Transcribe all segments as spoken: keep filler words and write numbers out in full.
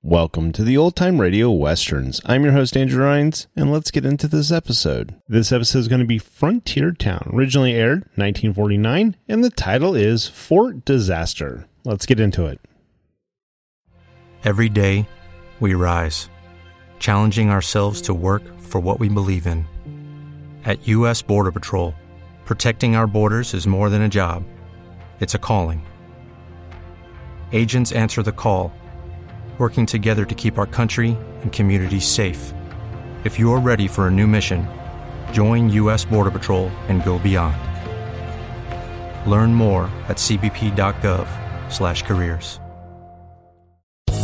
Welcome to the Old Time Radio Westerns. I'm your host, Andrew Rhynes, and let's get into this episode. This episode is going to be Frontier Town, originally aired nineteen forty-nine, and the title is Fort Disaster. Let's get into it. Every day, we rise, challenging ourselves to work for what we believe in. At U S. Border Patrol, protecting our borders is more than a job. It's a calling. Agents answer the call, working together to keep our country and communities safe. If you're ready for a new mission, join U S. Border Patrol and go beyond. Learn more at cbp.gov slash careers.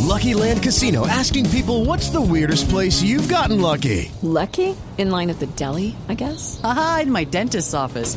Lucky Land Casino, asking people, what's the weirdest place you've gotten lucky? Lucky? In line at the deli, I guess? Aha, in my dentist's office.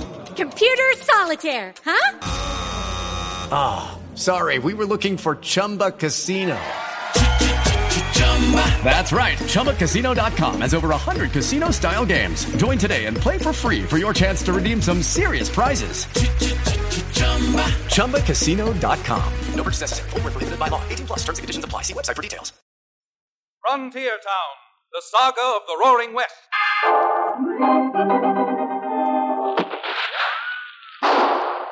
Computer solitaire, huh? Ah, oh, sorry, we were looking for Chumba Casino. That's right, Chumba Casino dot com has over one hundred casino-style games. Join today and play for free for your chance to redeem some serious prizes. Chumba Casino dot com. No purchase necessary. Void where prohibited by law. eighteen plus terms and conditions apply. See website for details. Frontier Town, the saga of the Roaring West.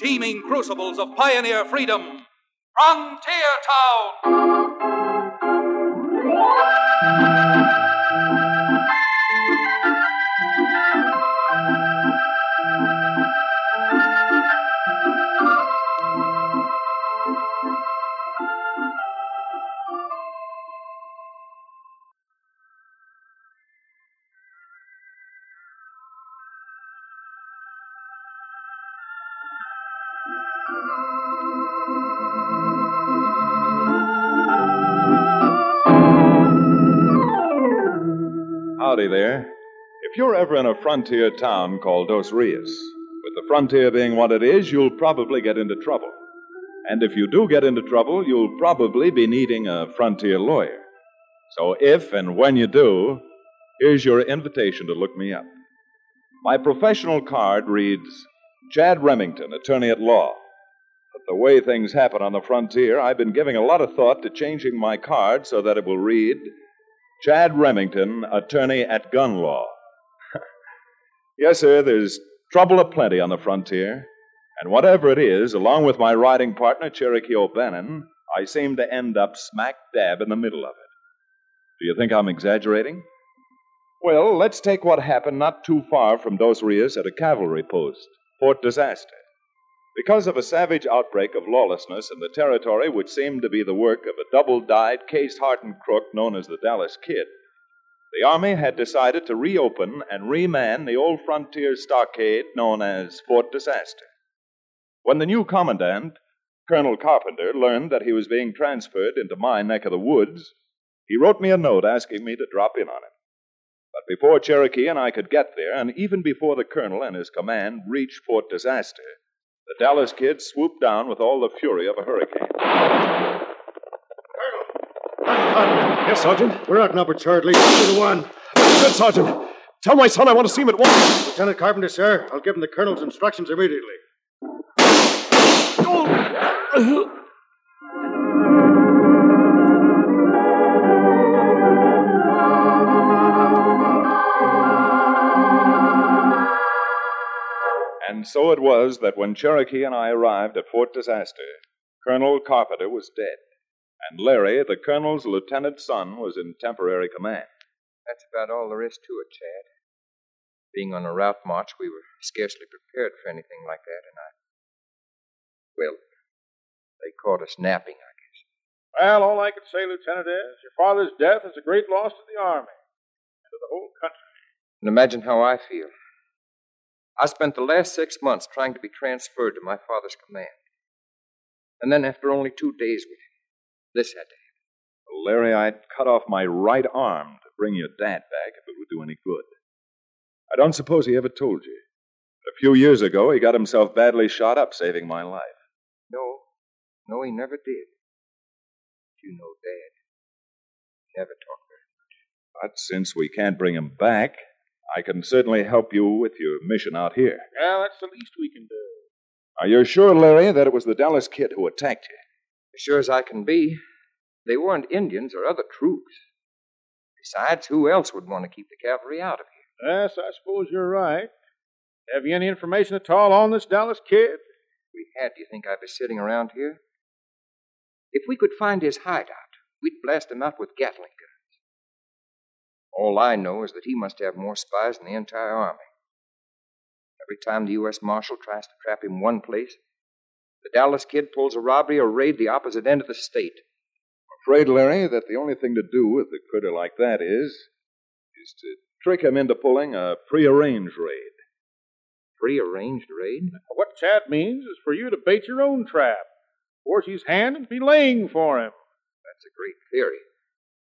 Teeming crucibles of pioneer freedom, Frontier Town! Howdy there. If you're ever in a frontier town called Dos Rios, with the frontier being what it is, you'll probably get into trouble. And if you do get into trouble, you'll probably be needing a frontier lawyer. So if and when you do, here's your invitation to look me up. My professional card reads, Chad Remington, attorney at law. But the way things happen on the frontier, I've been giving a lot of thought to changing my card so that it will read, Chad Remington, attorney at gun law. Yes, sir, there's trouble aplenty on the frontier. And whatever it is, along with my riding partner, Cherokee O'Bannon, I seem to end up smack dab in the middle of it. Do you think I'm exaggerating? Well, let's take what happened not too far from Dos Rios at a cavalry post, Fort Disaster. Because of a savage outbreak of lawlessness in the territory which seemed to be the work of a double-dyed, case-hardened crook known as the Dallas Kid, the Army had decided to reopen and reman the old frontier stockade known as Fort Disaster. When the new commandant, Colonel Carpenter, learned that he was being transferred into my neck of the woods, he wrote me a note asking me to drop in on him. But before Cherokee and I could get there, and even before the colonel and his command reached Fort Disaster, the Dallas Kid swooped down with all the fury of a hurricane. Colonel! Uh, yes, Sergeant? We're outnumbered, Charlie. Two to one. Good, Sergeant. Tell my son I want to see him at once. Lieutenant Carpenter, sir. I'll give him the colonel's instructions immediately. And so it was that when Cherokee and I arrived at Fort Disaster, Colonel Carpenter was dead, and Larry, the colonel's lieutenant's son, was in temporary command. That's about all there is to it, Chad. Being on a route march, we were scarcely prepared for anything like that, and I... Well, they caught us napping, I guess. Well, all I can say, Lieutenant, is your father's death is a great loss to the Army and to the whole country. And imagine how I feel. I spent the last six months trying to be transferred to my father's command. And then after only two days with him, this had to happen. Well, Larry, I'd cut off my right arm to bring your dad back if it would do any good. I don't suppose he ever told you. But a few years ago, he got himself badly shot up, saving my life. No, no, he never did. You know, Dad, he never talked very much. But since we can't bring him back, I can certainly help you with your mission out here. Well, that's the least we can do. Are you sure, Larry, that it was the Dallas Kid who attacked you? As sure as I can be. They weren't Indians or other troops. Besides, who else would want to keep the cavalry out of here? Yes, I suppose you're right. Have you any information at all on this Dallas Kid? We had, do you think I'd be sitting around here? If we could find his hideout, we'd blast him out with Gatling guns. All I know is that he must have more spies than the entire Army. Every time the U S Marshal tries to trap him one place, the Dallas Kid pulls a robbery or raid the opposite end of the state. I'm afraid, Larry, that the only thing to do with a critter like that is, is to trick him into pulling a prearranged raid. Prearranged raid? What Chad means is for you to bait your own trap. Force his hand and be laying for him. That's a great theory.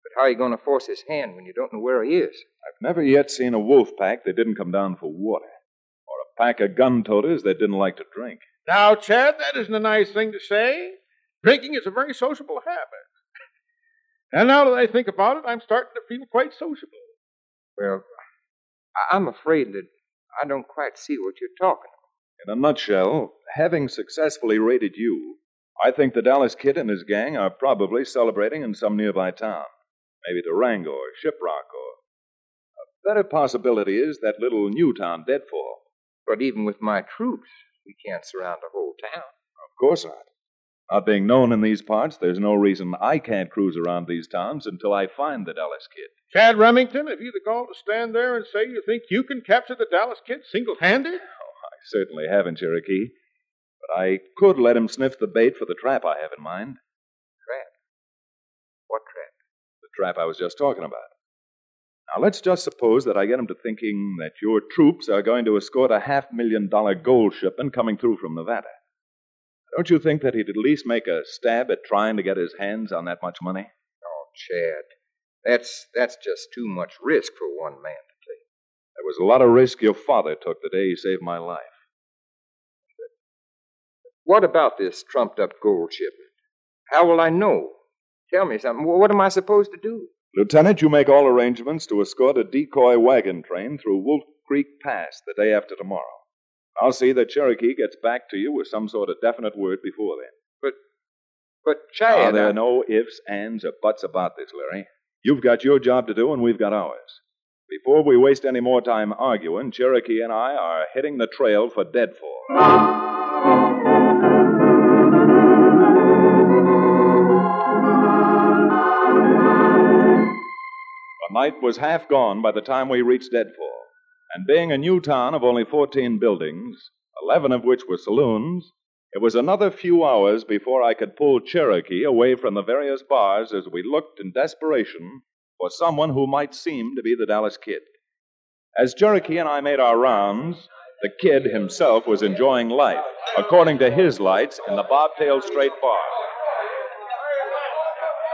But how are you going to force his hand when you don't know where he is? I've never yet seen a wolf pack that didn't come down for water, or a pack of gun-toters that didn't like to drink. Now, Chad, that isn't a nice thing to say. Drinking is a very sociable habit. And now that I think about it, I'm starting to feel quite sociable. Well, I'm afraid that I don't quite see what you're talking about. In a nutshell, having successfully raided you, I think the Dallas Kid and his gang are probably celebrating in some nearby town. Maybe Durango or Shiprock or... A better possibility is that little new town, Deadfall. But even with my troops, we can't surround a whole town. Of course not. Not being known in these parts, there's no reason I can't cruise around these towns until I find the Dallas Kid. Chad Remington, have you the gall to stand there and say you think you can capture the Dallas Kid single-handed? Oh, I certainly haven't, Cherokee. But I could let him sniff the bait for the trap I have in mind. Trap? What trap? The trap I was just talking about. Now, let's just suppose that I get him to thinking that your troops are going to escort a half-million-dollar gold shipment coming through from Nevada. Don't you think that he'd at least make a stab at trying to get his hands on that much money? Oh, Chad, that's that's just too much risk for one man to take. There was a lot of risk your father took the day he saved my life. But what about this trumped-up gold shipment? How will I know? Tell me something. What am I supposed to do? Lieutenant, you make all arrangements to escort a decoy wagon train through Wolf Creek Pass the day after tomorrow. I'll see that Cherokee gets back to you with some sort of definite word before then. But, but Chad... Oh, there are no ifs, ands, or buts about this, Larry. You've got your job to do, and we've got ours. Before we waste any more time arguing, Cherokee and I are hitting the trail for Deadfall. The night was half gone by the time we reached Deadfall, and being a new town of only fourteen buildings, eleven of which were saloons, it was another few hours before I could pull Cherokee away from the various bars as we looked in desperation for someone who might seem to be the Dallas Kid. As Cherokee and I made our rounds, the Kid himself was enjoying life, according to his lights, in the Bobtail Straight Bar.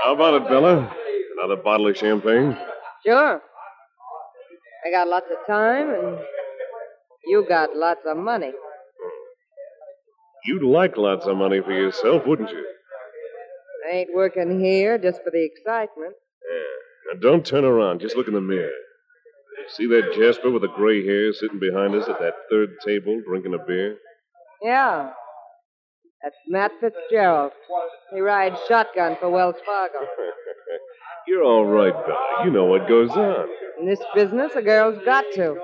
How about it, Bella? Another bottle of champagne? Sure. I got lots of time, and you got lots of money. You'd like lots of money for yourself, wouldn't you? I ain't working here just for the excitement. Yeah. Now, don't turn around. Just look in the mirror. See that Jasper with the gray hair sitting behind us at that third table drinking a beer? Yeah. That's Matt Fitzgerald. He rides shotgun for Wells Fargo. You're all right, Bella. You know what goes on. In this business, a girl's got to.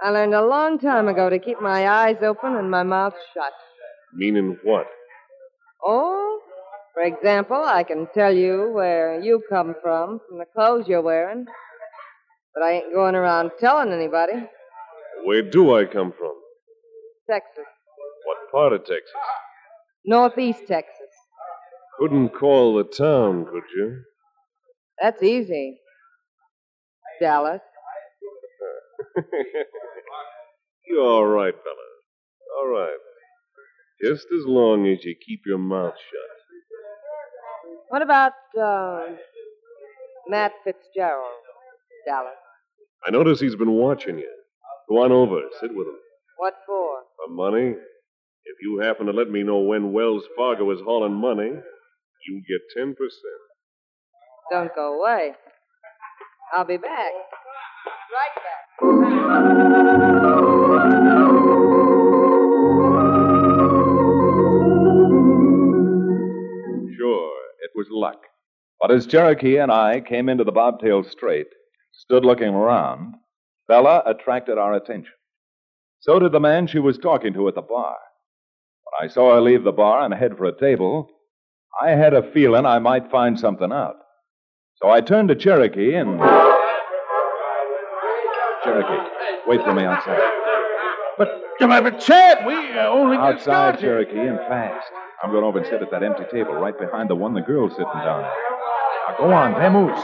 I learned a long time ago to keep my eyes open and my mouth shut. Meaning what? Oh, for example, I can tell you where you come from, from the clothes you're wearing. But I ain't going around telling anybody. Where do I come from? Texas. What part of Texas? Northeast Texas. Couldn't call the town, could you? That's easy. Dallas. You're all right, fella. All right. Just as long as you keep your mouth shut. What about, uh, Matt Fitzgerald, Dallas? I notice he's been watching you. Go on over. Sit with him. What for? For money. If you happen to let me know when Wells Fargo is hauling money, you get ten percent. Don't go away. I'll be back. Right back. Sure, it was luck. But as Cherokee and I came into the Bobtail Strait, stood looking around, Bella attracted our attention. So did the man she was talking to at the bar. When I saw her leave the bar and head for a table, I had a feeling I might find something out. So I turned to Cherokee and... Cherokee, wait for me outside. But, but Chad, we only get started. Outside, Cherokee, and fast. I'm going over and sit at that empty table right behind the one the girl's sitting down at. Now, go on, vamoose.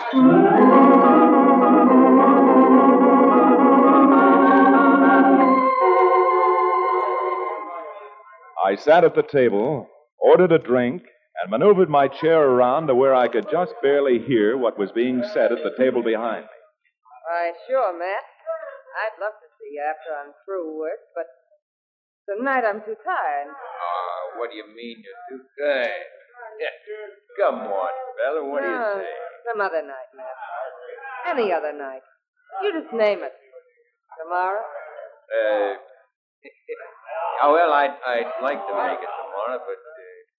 I sat at the table, ordered a drink, and maneuvered my chair around to where I could just barely hear what was being said at the table behind me. Why, sure, Matt. I'd love to see you after I'm through work, but tonight I'm too tired. Oh, what do you mean you're too tired? Come on, Bella, what no, do you say? Some other night, Matt. Any other night. You just name it. Tomorrow? Uh, oh, well, I'd, I'd like to make it tomorrow, but...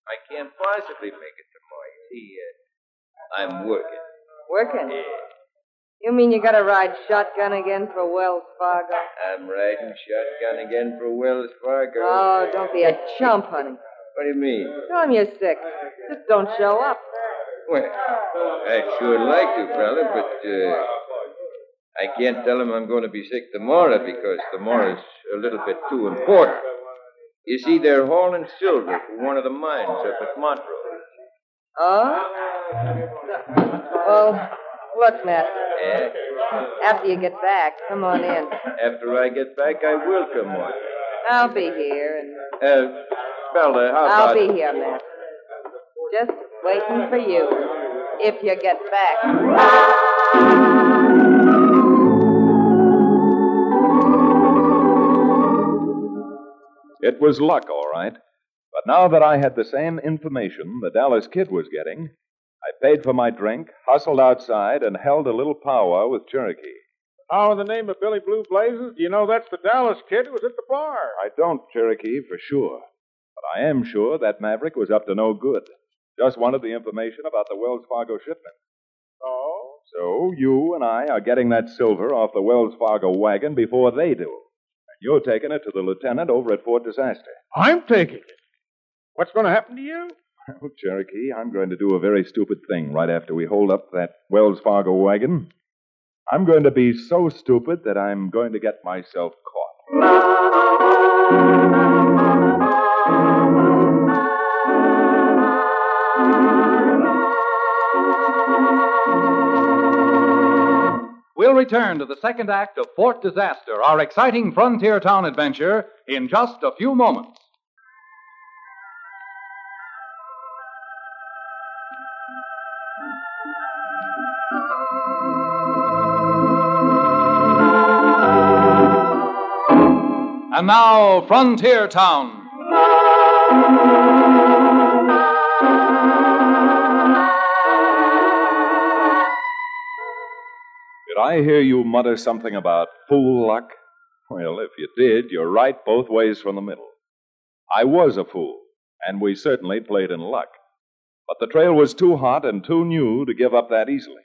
I can't possibly make it tomorrow. You see, uh, I'm working. Working? Yeah. You mean you gotta ride shotgun again for Wells Fargo? I'm riding shotgun again for Wells Fargo. Oh, don't be a chump, honey. What do you mean? Tell him you're sick. Just don't show up. Well, I'd sure like to, brother, but, uh, I can't tell him I'm going to be sick tomorrow because tomorrow's a little bit too important. You see, they're hauling silver from one of the mines up at Montrose. Oh? Well, look, Matt. Yeah. After you get back, come on in. After I get back, I will come on. I'll be here. And... Uh, Bella, how I'll about... I'll be here, Matt. Just waiting for you, if you get back. It was luck, all right. But now that I had the same information the Dallas Kid was getting, I paid for my drink, hustled outside, and held a little powwow with Cherokee. How in the name of Billy Blue Blazes do you know that's the Dallas Kid who was at the bar? I don't, Cherokee, for sure. But I am sure that maverick was up to no good. Just wanted the information about the Wells Fargo shipment. Oh? So you and I are getting that silver off the Wells Fargo wagon before they do. And you're taking it to the lieutenant over at Fort Disaster. I'm taking it? What's going to happen to you? Well, Cherokee, I'm going to do a very stupid thing right after we hold up that Wells Fargo wagon. I'm going to be so stupid that I'm going to get myself caught. We'll return to the second act of Fort Disaster, our exciting Frontier Town adventure, in just a few moments. And now, Frontier Town. Did I hear you mutter something about fool luck? Well, if you did, you're right both ways from the middle. I was a fool, and we certainly played in luck. But the trail was too hot and too new to give up that easily.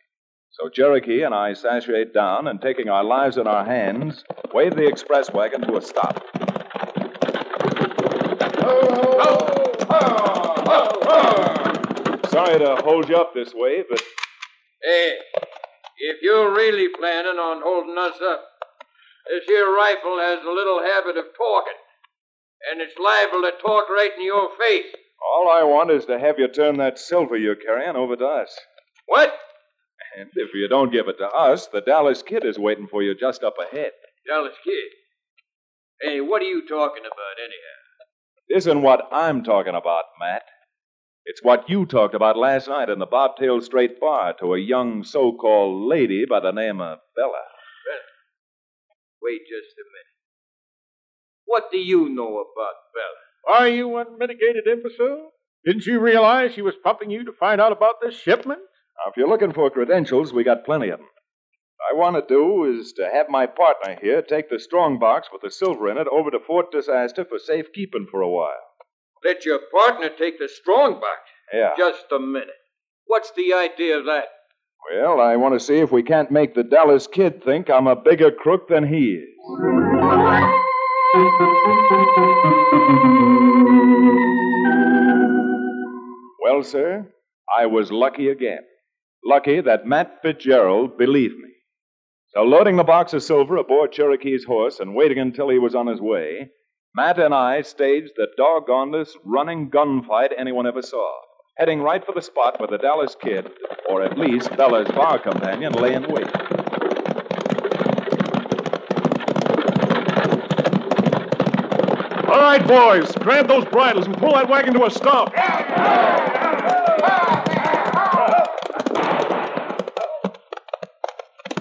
So Cherokee and I sashayed down and, taking our lives in our hands, waved the express wagon to a stop. Sorry to hold you up this way, but... Hey, if you're really planning on holding us up, this here rifle has a little habit of talking, and it's liable to talk right in your face. All I want is to have you turn that silver you're carrying over to us. What? And if you don't give it to us, the Dallas Kid is waiting for you just up ahead. Dallas Kid? Hey, what are you talking about, anyhow? This isn't what I'm talking about, Matt. It's what you talked about last night in the Bobtail Straight Bar to a young so-called lady by the name of Bella. Bella? Wait just a minute. What do you know about Bella? Are you unmitigated imbecile? Didn't you realize she was pumping you to find out about this shipment? Now, if you're looking for credentials, we got plenty of them. What I want to do is to have my partner here take the strong box with the silver in it over to Fort Disaster for safekeeping for a while. Let your partner take the strong box? Yeah. Just a minute. What's the idea of that? Well, I want to see if we can't make the Dallas Kid think I'm a bigger crook than he is. Well, sir, I was lucky again. Lucky that Matt Fitzgerald believed me. So loading the box of silver aboard Cherokee's horse and waiting until he was on his way, Matt and I staged the doggonedest running gunfight anyone ever saw, heading right for the spot where the Dallas Kid, or at least Bella's bar companion, lay in wait. All right, boys, grab those bridles and pull that wagon to a stop.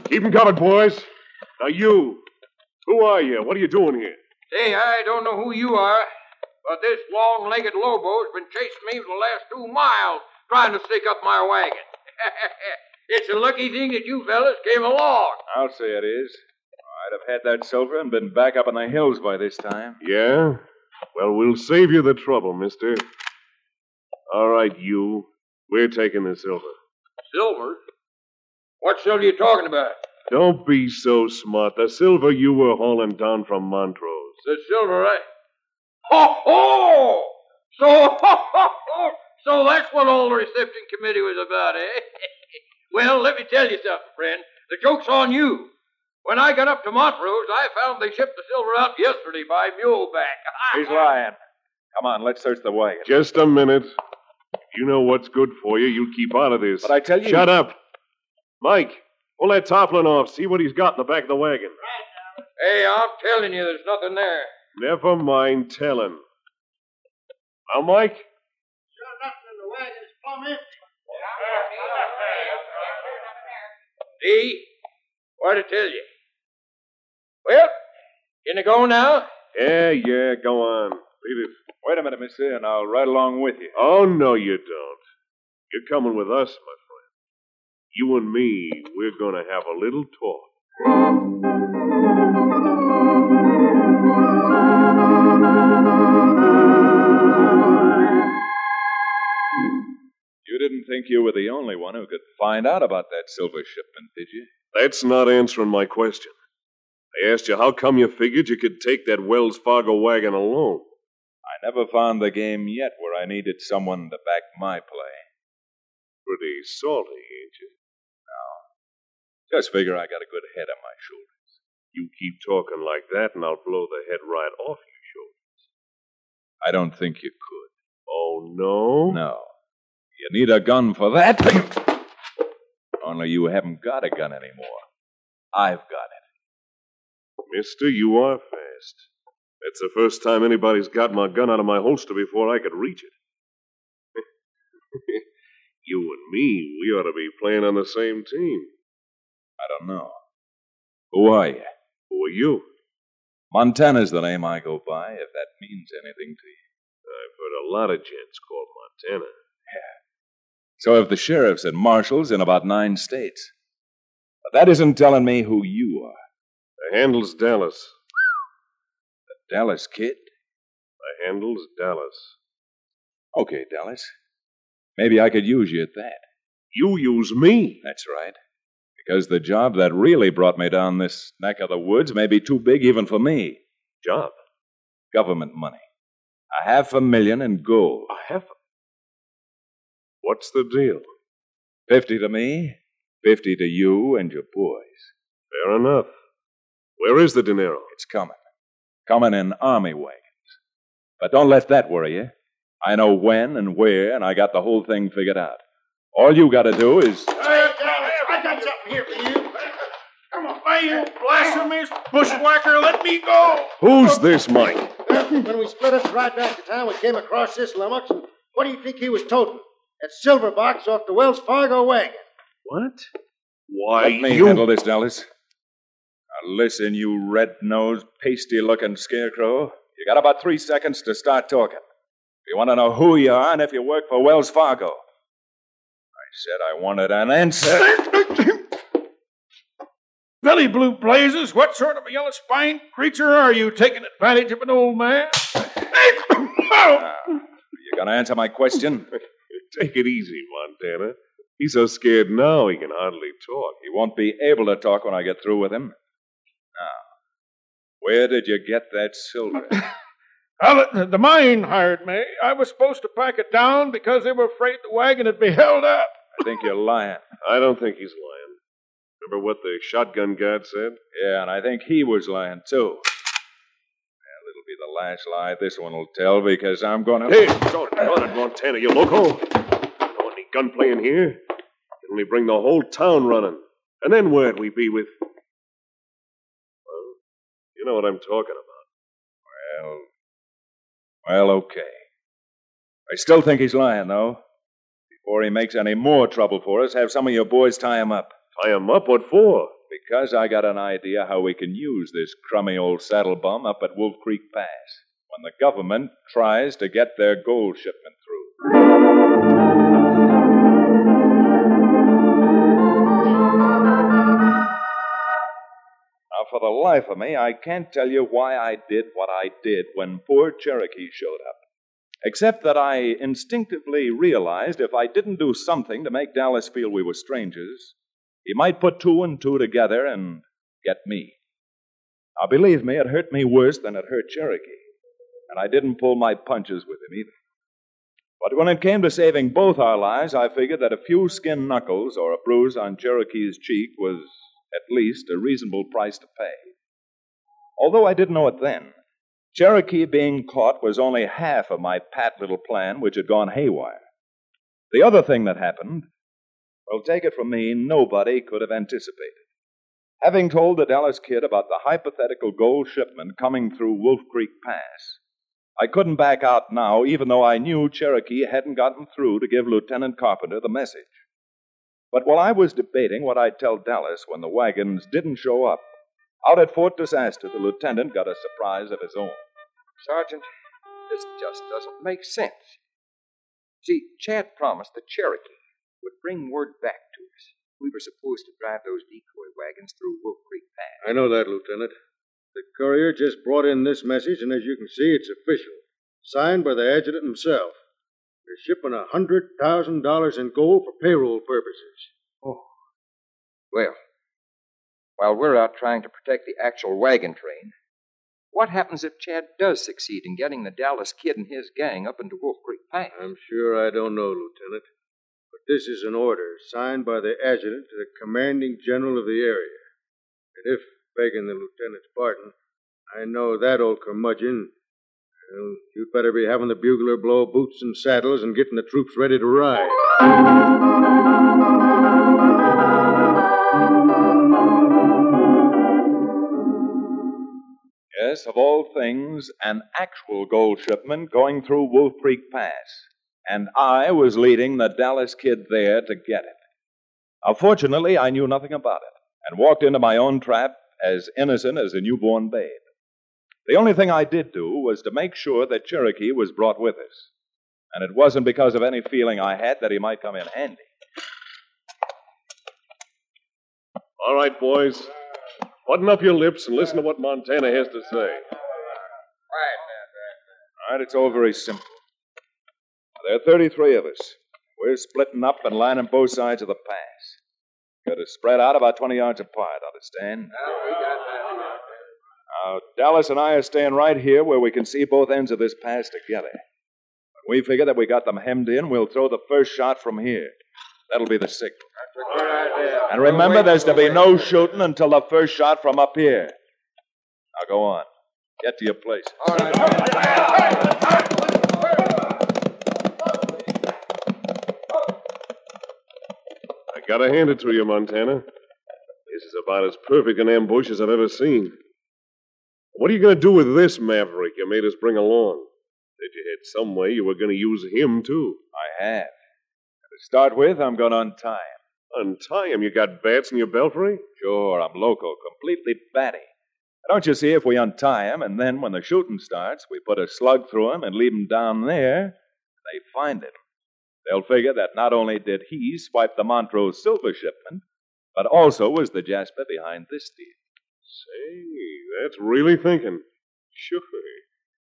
Keep them covered, boys. Now, you. Who are you? What are you doing here? Say, I don't know who you are, but this long-legged Lobo's been chasing me for the last two miles trying to stick up my wagon. It's a lucky thing that you fellas came along. I'll say it is. I'd have had that silver and been back up in the hills by this time. Yeah? Well, we'll save you the trouble, mister. All right, you. We're taking the silver. Silver? What silver are you talking about? Don't be so smart. The silver you were hauling down from Montrose. The silver, right? Ho, ho! So, ho, ho, ho! So that's what all the reception committee was about, eh? Well, let me tell you something, friend. The joke's on you. When I got up to Montrose, I found they shipped the silver out yesterday by muleback. He's lying. Come on, let's search the wagon. Just a minute. You know what's good for you. You keep out of this. But I tell you... Shut up. Mike, pull that tarpaulin off. See what he's got in the back of the wagon. Hey, I'm telling you, there's nothing there. Never mind telling. Now, Mike? Sure, nothing in the wagon is plumb empty. See? What to tell you? Well, can I go now? Yeah, yeah, go on. Leave it. Wait a minute, mister, and I'll ride along with you. Oh, no, you don't. You're coming with us, my friend. You and me, we're going to have a little talk. You didn't think you were the only one who could find out about that silver shipment, did you? That's not answering my question. I asked you how come you figured you could take that Wells Fargo wagon alone. I never found the game yet where I needed someone to back my play. Pretty salty, ain't you? No. Just figure I got a good head on my shoulders. You keep talking like that and I'll blow the head right off your shoulders. I don't think you could. Oh, no? No. You need a gun for that thing. Only you haven't got a gun anymore. I've got it. Mister, you are fast. That's the first time anybody's got my gun out of my holster before I could reach it. You and me, we ought to be playing on the same team. I don't know. Who are you? Who are you? Montana's the name I go by, if that means anything to you. I've heard a lot of gents called Montana. Yeah. So have the sheriffs and marshals in about nine states. But that isn't telling me who you are. I handles Dallas. The Dallas Kid? I handles Dallas. Okay, Dallas. Maybe I could use you at that. You use me? That's right. Because the job that really brought me down this neck of the woods may be too big even for me. Job? Government money. A half a million in gold. A half a... What's the deal? Fifty to me, fifty to you and your boys. Fair enough. Where is the dinero? It's coming. Coming in army wagons. But don't let that worry you. I know when and where, and I got the whole thing figured out. All you got to do is... Hey, Dallas, I got something here for you. Come on, by you blasphemous bushwhacker, let me go. Who's this, Mike? When we split us right back to town, we came across this lummox, and what do you think he was toting? That silver box off the Wells Fargo wagon. What? Why, Let me you... handle this, Dallas. Listen, you red-nosed, pasty-looking scarecrow. You got about three seconds to start talking. We want to know who you are and if you work for Wells Fargo. I said I wanted an answer. Billy Blue Blazes, what sort of a yellow-spined creature are you, taking advantage of an old man? Now, you gonna answer my question? Take it easy, Montana. He's so scared now he can hardly talk. He won't be able to talk when I get through with him. Now, where did you get that silver? Well, the, the mine hired me. I was supposed to pack it down because they were afraid the wagon would be held up. I think you're lying. I don't think he's lying. Remember what the shotgun guard said? Yeah, and I think he was lying, too. Well, it'll be the last lie this one will tell because I'm going to... Hey, don't run it, Montana, you loco. No any gunplay in here. It'll only bring the whole town running. And then where'd we be with... You know what I'm talking about. Well, well, okay. I still think he's lying, though. Before he makes any more trouble for us, have some of your boys tie him up. Tie him up? What for? Because I got an idea how we can use this crummy old saddle bum up at Wolf Creek Pass when the government tries to get their gold shipment through. For the life of me, I can't tell you why I did what I did when poor Cherokee showed up. Except that I instinctively realized if I didn't do something to make Dallas feel we were strangers, he might put two and two together and get me. Now, believe me, it hurt me worse than it hurt Cherokee. And I didn't pull my punches with him either. But when it came to saving both our lives, I figured that a few skin knuckles or a bruise on Cherokee's cheek was... at least a reasonable price to pay. Although I didn't know it then, Cherokee being caught was only half of my pat little plan, which had gone haywire. The other thing that happened, well, take it from me, nobody could have anticipated. Having told the Dallas Kid about the hypothetical gold shipment coming through Wolf Creek Pass, I couldn't back out now, even though I knew Cherokee hadn't gotten through to give Lieutenant Carpenter the message. But while I was debating what I'd tell Dallas when the wagons didn't show up, out at Fort Disaster, the lieutenant got a surprise of his own. Sergeant, this just doesn't make sense. See, Chad promised the Cherokee would bring word back to us. We were supposed to drive those decoy wagons through Wolf Creek Pass. I know that, Lieutenant. The courier just brought in this message, and as you can see, it's official. Signed by the adjutant himself. They're shipping a hundred thousand dollars in gold for payroll purposes. Oh. Well, while we're out trying to protect the actual wagon train, what happens if Chad does succeed in getting the Dallas Kid and his gang up into Wolf Creek Pass? I'm sure I don't know, Lieutenant. But this is an order signed by the adjutant to the commanding general of the area. And if, begging the lieutenant's pardon, I know that old curmudgeon, well, you'd better be having the bugler blow boots and saddles and getting the troops ready to ride. Yes, of all things, an actual gold shipment going through Wolf Creek Pass. And I was leading the Dallas Kid there to get it. Now, fortunately, I knew nothing about it and walked into my own trap as innocent as a newborn babe. The only thing I did do was to make sure that Cherokee was brought with us. And it wasn't because of any feeling I had that he might come in handy. All right, boys. Button up your lips and listen to what Montana has to say. All right, all right, it's all very simple. There are thirty-three of us. We're splitting up and lining both sides of the pass. Got to spread out about twenty yards apart, understand? Oh, we got that. Now, Dallas and I are staying right here where we can see both ends of this pass together. When we figure that we got them hemmed in, we'll throw the first shot from here. That'll be the signal. That's a good idea. And remember, there's to be no shooting until the first shot from up here. Now, go on. Get to your place. All right. All right. All right. All right. All right. I gotta hand it to you, Montana. This is about as perfect an ambush as I've ever seen. What are you going to do with this maverick you made us bring along? Said you had some way you were going to use him, too. I have. To start with, I'm going to untie him. Untie him? You got bats in your belfry? Sure, I'm loco, completely batty. Don't you see, if we untie him, and then when the shooting starts, we put a slug through him and leave him down there, and they find him. They'll figure that not only did he swipe the Montrose silver shipment, but also was the Jasper behind this deal. Say, that's really thinking. Sure.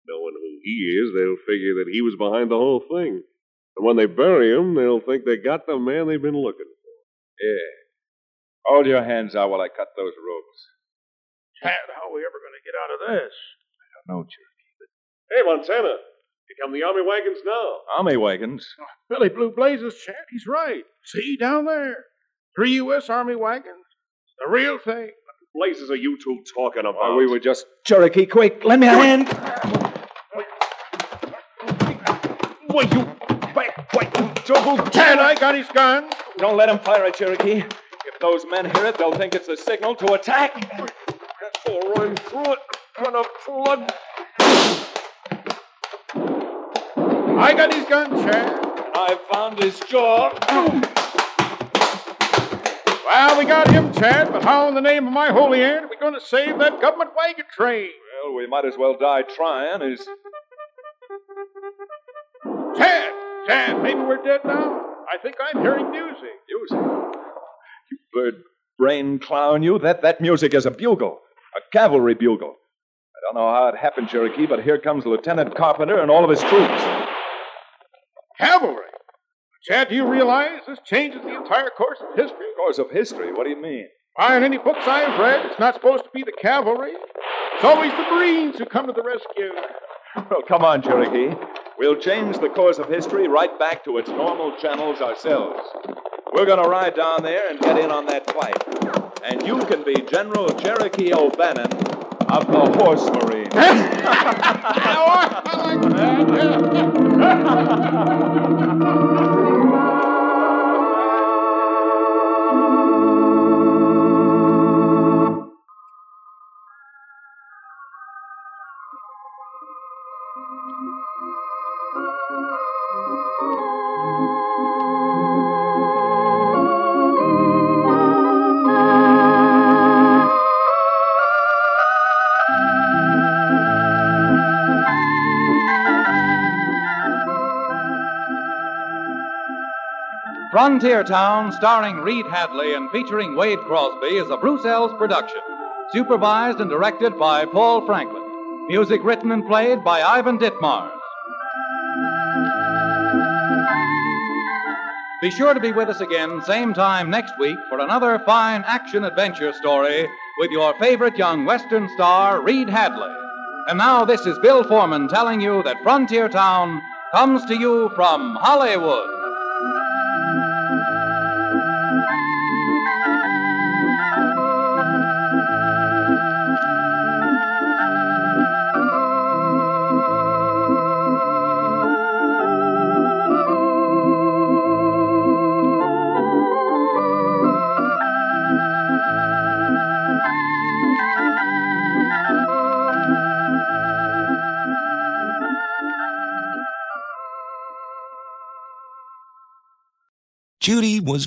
Knowing who he is, they'll figure that he was behind the whole thing. And when they bury him, they'll think they got the man they've been looking for. Yeah. Hold your hands out while I cut those ropes. Chad, how are we ever going to get out of this? I don't know, Cherokee. But... Hey, Montana, here come the army wagons now. Army wagons? Oh, Billy Blue Blazes, Chad, he's right. See, down there. Three U S Army wagons. The real thing. Blazes are you two talking about? Oh, we were just... Cherokee, quick, lend me a hand. Wait, you... Wait, wait, you double... Chad, I got his gun. Don't let him fire at Cherokee. If those men hear it, they'll think it's the signal to attack. I'll run through it. Run a flood. I got his gun, Chad. I found his jaw. Well, we got him, Chad, but how in the name of my holy aunt are we going to save that government wagon train? Well, we might as well die trying as... Chad! Chad, maybe we're dead now. I think I'm hearing music. Music? You bird-brained clown, you. That, that music is a bugle, a cavalry bugle. I don't know how it happened, Cherokee, but here comes Lieutenant Carpenter and all of his troops. Cavalry? Chad, do you realize this changes the entire course of history? Course of history? What do you mean? Why, in any books I have read, it's not supposed to be the cavalry. It's always the Marines who come to the rescue. Well, come on, Cherokee. We'll change the course of history right back to its normal channels ourselves. We're going to ride down there and get in on that fight. And you can be General Cherokee O'Bannon of the Horse Marines. I like that. Frontier Town, starring Reed Hadley and featuring Wade Crosby, is a Bruce Ells production, supervised and directed by Paul Franklin. Music written and played by Ivan Ditmars. Be sure to be with us again, same time next week, for another fine action-adventure story with your favorite young Western star, Reed Hadley. And now this is Bill Foreman telling you that Frontier Town comes to you from Hollywood. Judy was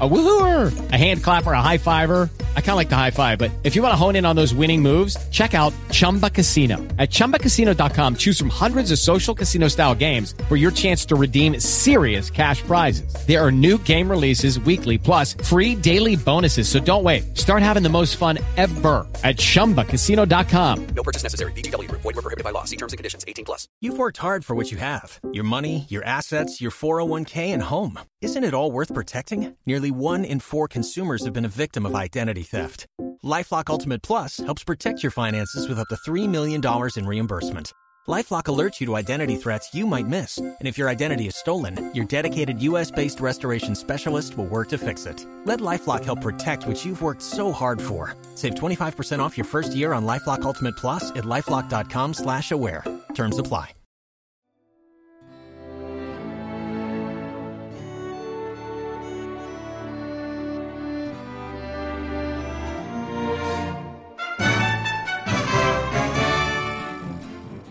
A woo-hooer, a hand clapper, a high-fiver. I kind of like the high-five, but if you want to hone in on those winning moves, check out Chumba Casino. At Chumba Casino dot com, choose from hundreds of social casino-style games for your chance to redeem serious cash prizes. There are new game releases weekly, plus free daily bonuses, so don't wait. Start having the most fun ever at Chumba Casino dot com. No purchase necessary. V G W. Void where prohibited by law. See terms and conditions. eighteen plus. You've worked hard for what you have. Your money, your assets, your four oh one k, and home. Isn't it all worth protecting? Nearly one in four consumers have been a victim of identity theft. LifeLock Ultimate Plus helps protect your finances with up to three million dollars in reimbursement. LifeLock alerts you to identity threats you might miss. And if your identity is stolen, your dedicated U S based restoration specialist will work to fix it. Let LifeLock help protect what you've worked so hard for. Save twenty-five percent off your first year on LifeLock Ultimate Plus at LifeLock dot com slash aware. Terms apply.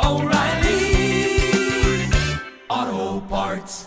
oh, oh, O'Reilly Auto Parts.